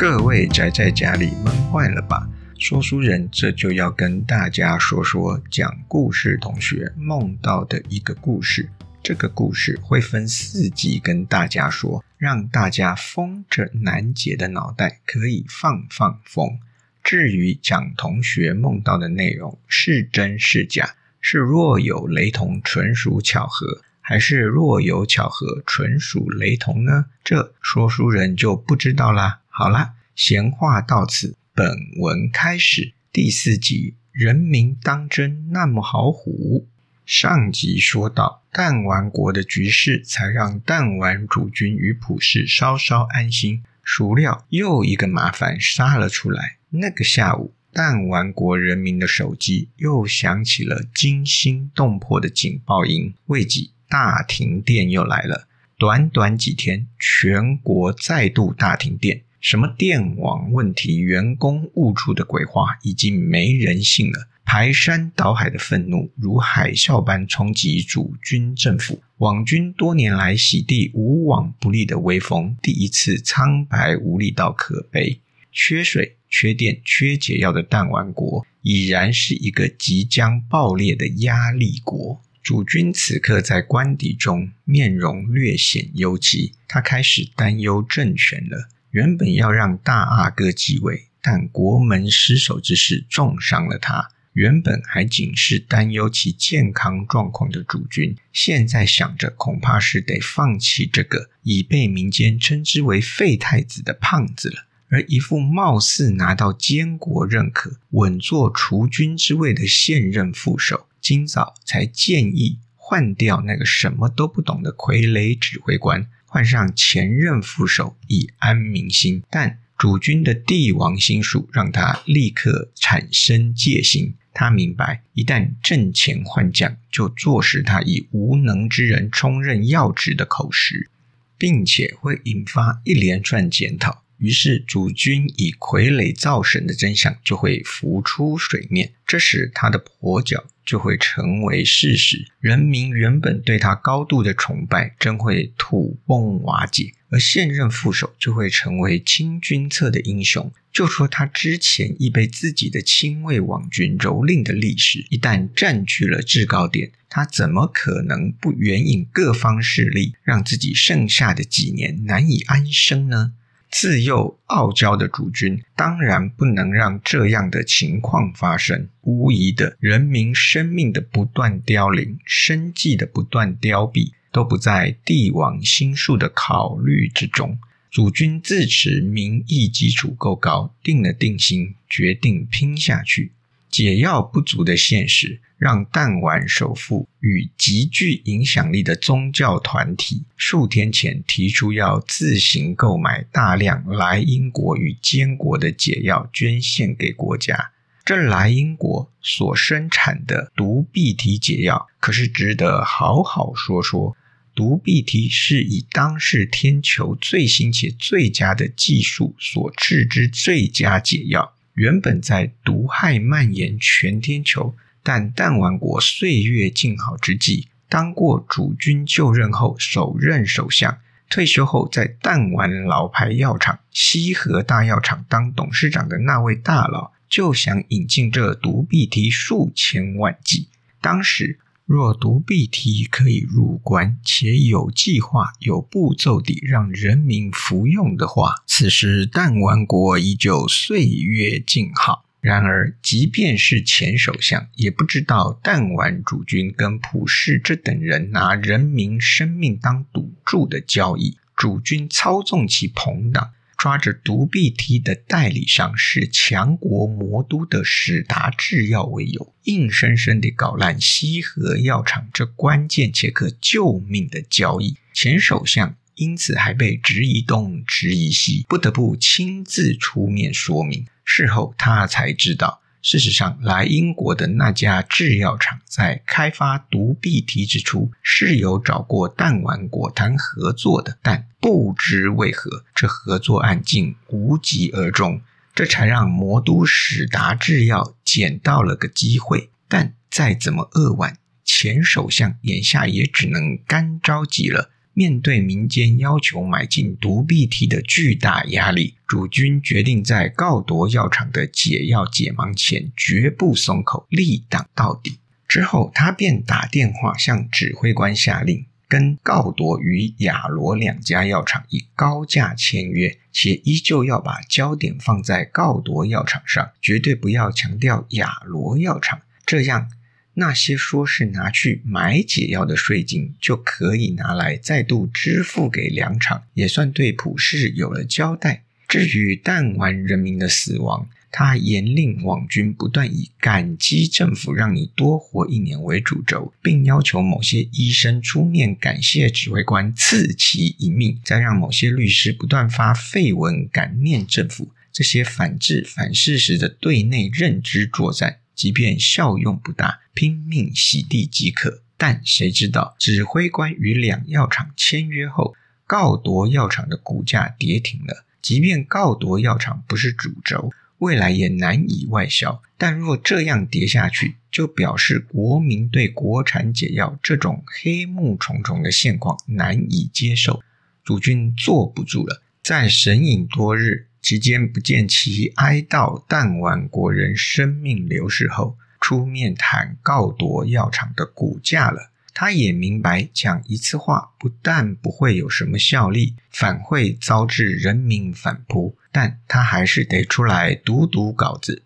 各位宅在家里闷坏了吧？说书人这就要跟大家说说讲故事同学梦到的一个故事。这个故事会分4集跟大家说，让大家封着难解的脑袋可以放风。至于蒋同学梦到的内容是真是假，是若有雷同纯属巧合，还是若有巧合纯属雷同呢？这说书人就不知道啦。好啦，闲话到此，本文开始。第4集，人民当真那么好唬？上集说到，弹丸国的局势才让弹丸主君与普世稍稍安心，孰料又一个麻烦杀了出来。那个下午，弹丸国人民的手机又响起了惊心动魄的警报音，未几大停电又来了。短短几天，全国再度大停电，什么电网问题、员工误触的鬼话已经没人信了。排山倒海的愤怒如海啸般冲击主军政府，网军多年来洗地无往不利的威风第一次苍白无力到可悲。缺水、缺电、缺解药的弹丸国已然是一个即将爆裂的压力国。主君此刻在官邸中，面容略显忧急，他开始担忧政权了。原本要让大阿哥继位，但国门失守之事重伤了他。原本还仅是担忧其健康状况的主君，现在想着恐怕是得放弃这个已被民间称之为废太子的胖子了。而一副貌似拿到监国认可、稳坐除君之位的现任副手，今早才建议换掉那个什么都不懂的傀儡指挥官，换上前任副手以安民心。但主君的帝王心术让他立刻产生戒心，他明白一旦阵前换将，就坐实他以无能之人充任要职的口实，并且会引发一连串检讨。于是主君以傀儡造神的真相就会浮出水面，这时他的跛脚就会成为事实，人民原本对他高度的崇拜真会土崩瓦解，而现任副手就会成为清君侧的英雄。就说他之前亦被自己的亲卫网军蹂躏的历史，一旦占据了制高点，他怎么可能不援引各方势力，让自己剩下的几年难以安生呢？自幼傲娇的主君当然不能让这样的情况发生，无疑的，人民生命的不断凋零，生计的不断凋敝，都不在帝王心术的考虑之中。主君自持民意基础够高，定了定心，决定拼下去。解药不足的现实，让弹丸首富与极具影响力的宗教团体数天前提出要自行购买大量莱茵国与监国的解药捐献给国家。这莱茵国所生产的毒必体解药可是值得好好说说。毒必体是以当世天球最新且最佳的技术所制之最佳解药，原本在毒害蔓延全天球，但弹丸国岁月静好之际，当过主君就任后首任首相，退休后在弹丸老牌药厂西河大药厂当董事长的那位大佬，就想引进这毒必体数千万剂。当时若毒必体可以入关，且有计划有步骤地让人民服用的话，此时弹丸国依旧岁月静好。然而即便是前首相，也不知道弹丸主君跟普世这等人拿人民生命当赌注的交易，主君操纵其朋党，抓着毒必体的代理商是强国魔都的史达制药为由，硬生生地搞烂西河药厂这关键且可救命的交易。前首相因此还被质疑东质疑西，不得不亲自出面说明。事后他才知道，事实上莱茵国的那家制药厂在开发毒必体之初是有找过弹丸国谈合作的，但不知为何这合作案竟无疾而终，这才让魔都史达制药捡到了个机会。但再怎么扼腕，前首相眼下也只能干着急了，面对民间要求买进独臂梯的巨大压力，主军决定在告夺药厂的解药解盲前绝不松口，力挡到底。之后他便打电话向指挥官下令，跟告夺与亚罗两家药厂以高价签约，且依旧要把焦点放在告夺药厂上，绝对不要强调亚罗药厂，这样那些说是拿去买解药的税金就可以拿来再度支付给两厂，也算对普世有了交代。至于弹丸人民的死亡，他严令网军不断以感激政府让你多活1年为主轴，并要求某些医生出面感谢指挥官赐其一命，再让某些律师不断发废文感念政府。这些反制反事实的对内认知作战，即便效用不大，拼命洗地即可。但谁知道指挥官与两药厂签约后，告夺药厂的股价跌停了。即便告夺药厂不是主轴，未来也难以外销，但若这样跌下去，就表示国民对国产解药这种黑幕重重的现况难以接受。主军坐不住了，在神隐多日期间不见其哀悼弹丸国人生命流逝后，出面谈告夺药厂的股价了。他也明白讲一次话不但不会有什么效力，反会遭致人民反扑，但他还是得出来读稿子，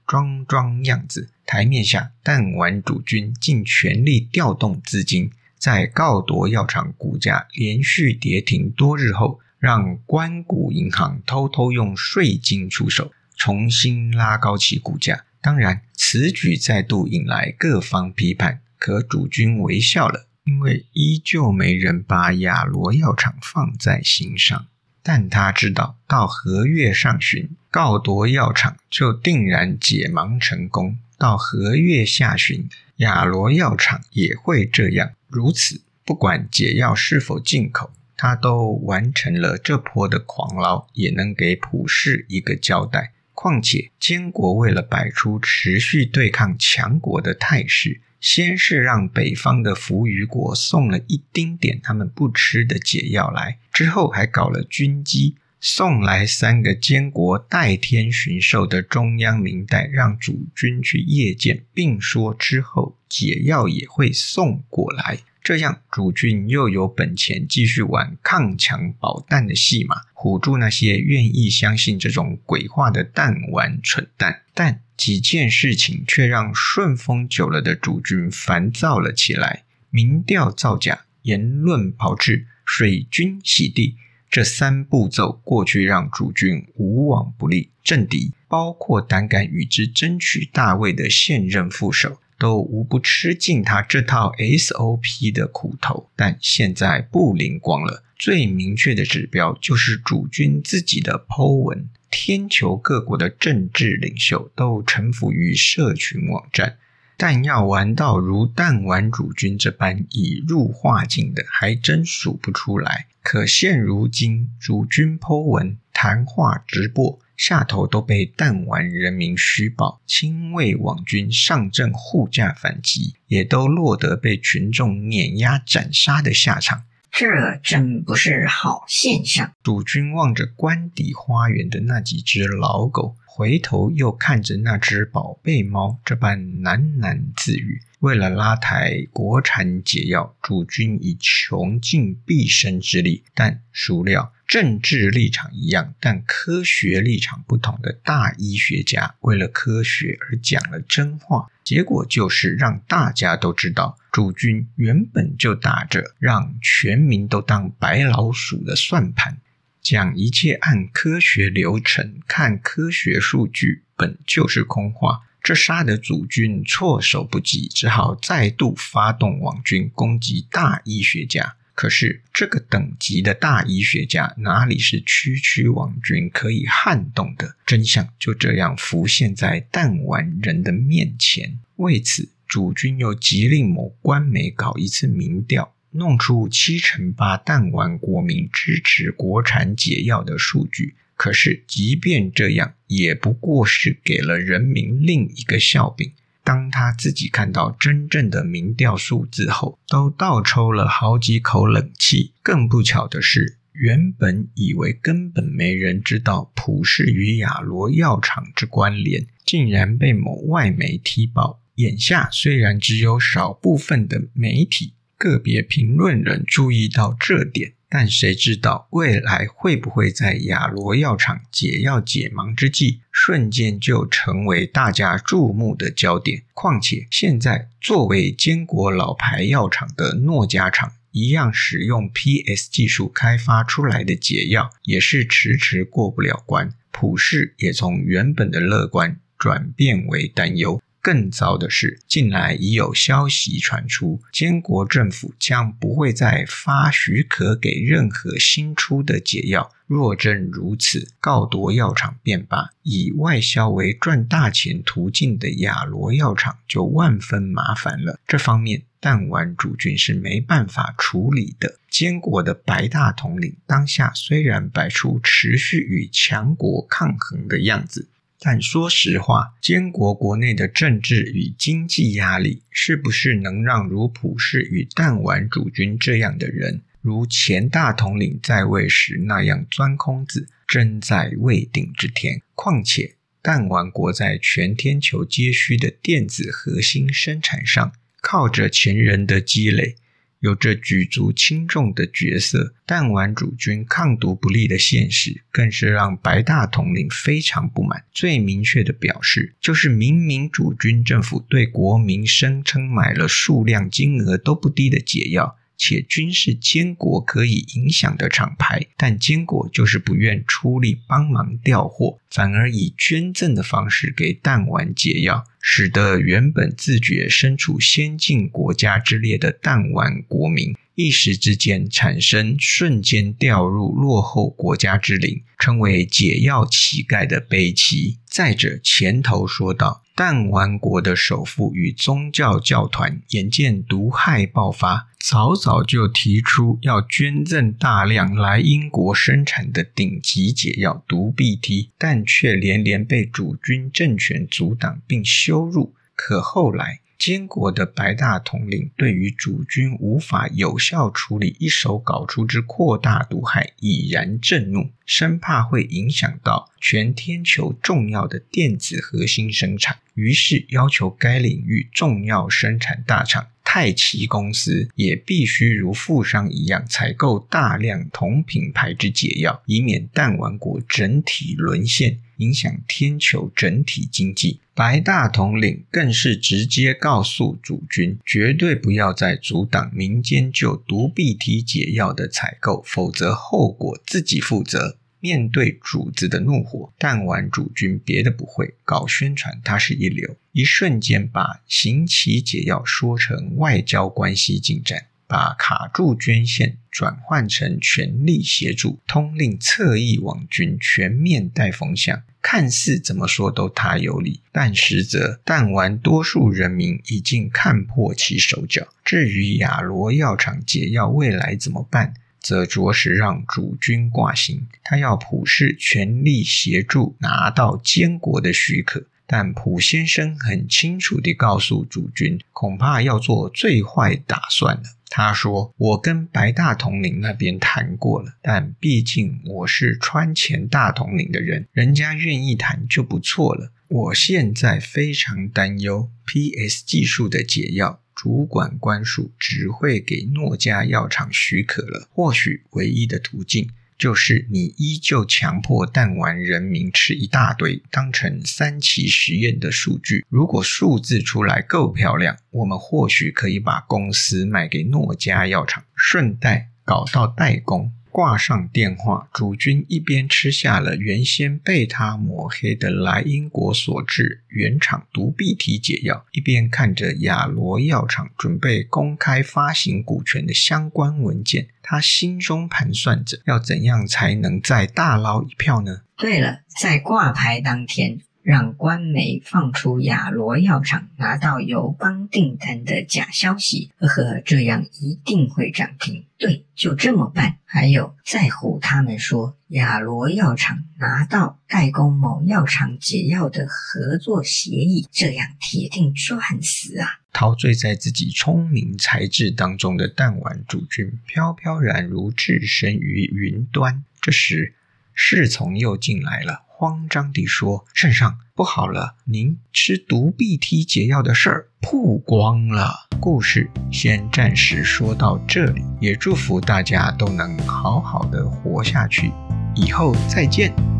装样子。台面下弹丸主军尽全力调动资金，在告夺药厂股价连续跌停多日后，让官股银行偷偷用税金出手，重新拉高其股价。当然此举再度引来各方批判，可主军微笑了，因为依旧没人把亚罗药厂放在心上。但他知道到2月上旬告夺药厂就定然解盲成功，到2月下旬亚罗药厂也会这样。如此不管解药是否进口，他都完成了这波的狂捞，也能给普世一个交代。况且监国为了摆出持续对抗强国的态势，先是让北方的扶余国送了一丁点他们不吃的解药来，之后还搞了军机，送来3个监国代天巡狩的中央明代让主军去谒见，并说之后解药也会送过来。这样主军又有本钱继续玩抗强保弹的戏码，唬住那些愿意相信这种鬼话的弹丸蠢蛋。但几件事情却让顺风久了的主军烦躁了起来，民调造假、言论炮制、水军洗地，这3步骤过去让主军无往不利，政敌包括胆敢与之争取大位的现任副手都无不吃尽他这套 SOP 的苦头。但现在不灵光了，最明确的指标就是主军自己的 po 文。天球各国的政治领袖都臣服于社群网站，但要玩到如弹丸主军这般已入化境的还真数不出来。可现如今主军 po 文、谈话、直播，下头都被弹丸人民虚报，亲卫网军上阵护驾反击，也都落得被群众碾压斩杀的下场。这真不是好现象。主军望着官邸花园的那几只老狗，回头又看着那只宝贝猫，这般喃喃自语。为了拉抬国产解药，主军已穷尽毕生之力，但孰料政治立场一样但科学立场不同的大医学家，为了科学而讲了真话，结果就是让大家都知道主军原本就打着让全民都当白老鼠的算盘，讲一切按科学流程、看科学数据本就是空话。这杀得主军措手不及，只好再度发动网军攻击大医学家。可是这个等级的大医学家哪里是区网军可以撼动的，真相就这样浮现在弹丸人的面前。为此主军又急令某官媒搞一次民调，弄出78%弹丸国民支持国产解药的数据。可是即便这样，也不过是给了人民另一个笑柄。当他自己看到真正的民调数字后，都倒抽了好几口冷气。更不巧的是，原本以为根本没人知道普氏与亚罗药厂之关联，竟然被某外媒踢爆。眼下虽然只有少部分的媒体、个别评论人注意到这点，但谁知道未来会不会在亚罗药厂解药解盲之际，瞬间就成为大家注目的焦点。况且现在作为坚果老牌药厂的诺家厂，一样使用 PS 技术开发出来的解药也是迟迟过不了关。普氏也从原本的乐观转变为担忧。更糟的是，近来已有消息传出，坚国政府将不会再发许可给任何新出的解药。若真如此，告夺药厂便罢，以外销为赚大钱途径的亚罗药厂就万分麻烦了。这方面弹丸主君是没办法处理的。坚果的白大统领当下虽然摆出持续与强国抗衡的样子，但说实话，坚国国内的政治与经济压力是不是能让如普氏与弹丸主君这样的人，如前大统领在位时那样钻空子，真在未定之天。况且弹丸国在全天球皆需的电子核心生产上，靠着前人的积累，有着举足轻重的角色，弹丸主君抗毒不利的现实，更是让白大统领非常不满。最明确的表示，就是明明主君政府对国民声称买了数量金额都不低的解药，且均是坚果可以影响的厂牌，但坚果就是不愿出力帮忙调货，反而以捐赠的方式给弹丸解药，使得原本自觉身处先进国家之列的弹丸国民，一时之间产生瞬间掉入落后国家之林，成为解药乞丐的悲戚。再者，前头说到弹丸国的首富与宗教教团眼见毒害爆发，早早就提出要捐赠大量来英国生产的顶级解药毒必梯，但却连连被主君政权阻挡并羞辱。可后来坚国的白大统领对于主君无法有效处理一手搞出之扩大毒害已然震怒，生怕会影响到全天球重要的电子核心生产，于是要求该领域重要生产大厂泰奇公司也必须如富商一样采购大量同品牌之解药，以免弹丸国整体沦陷，影响天球整体经济。白大统领更是直接告诉主君，绝对不要再阻挡民间就毒必体解药的采购，否则后果自己负责。面对主子的怒火，弹丸主君别的不会，搞宣传他是一流。一瞬间把行乞解药说成外交关系进展，把卡住捐献转换成全力协助，通令侧翼网军全面带风向。看似怎么说都他有理，但实则弹丸多数人民已经看破其手脚。至于亚罗药厂解药未来怎么办，则着实让主君挂心，他要普氏全力协助拿到坚国的许可，但普先生很清楚地告诉主君，恐怕要做最坏打算了。他说，我跟白大统领那边谈过了，但毕竟我是川前大统领的人，人家愿意谈就不错了。我现在非常担忧 PS 技术的解药主管官署只会给诺家药厂许可了，或许唯一的途径就是你依旧强迫弹丸人民吃一大堆当成三期实验的数据，如果数字出来够漂亮，我们或许可以把公司卖给诺家药厂，顺带搞到代工。挂上电话，主君一边吃下了原先被他抹黑的莱茵国所制原厂毒必体解药，一边看着亚罗药厂准备公开发行股权的相关文件，他心中盘算着要怎样才能再大捞一票呢？对了，在挂牌当天，让官媒放出亚罗药厂拿到友邦订单的假消息。呵呵，这样一定会涨停。对，就这么办。还有，在乎他们说亚罗药厂拿到代工某药厂解药的合作协议，这样铁定赚死啊！陶醉在自己聪明才智当中的弹丸主君，飘飘然如置身于云端。这时，侍从又进来了，慌张地说：“圣上，不好了，您吃毒必体解药的事儿曝光了。”故事先暂时说到这里，也祝福大家都能好好的活下去，以后再见。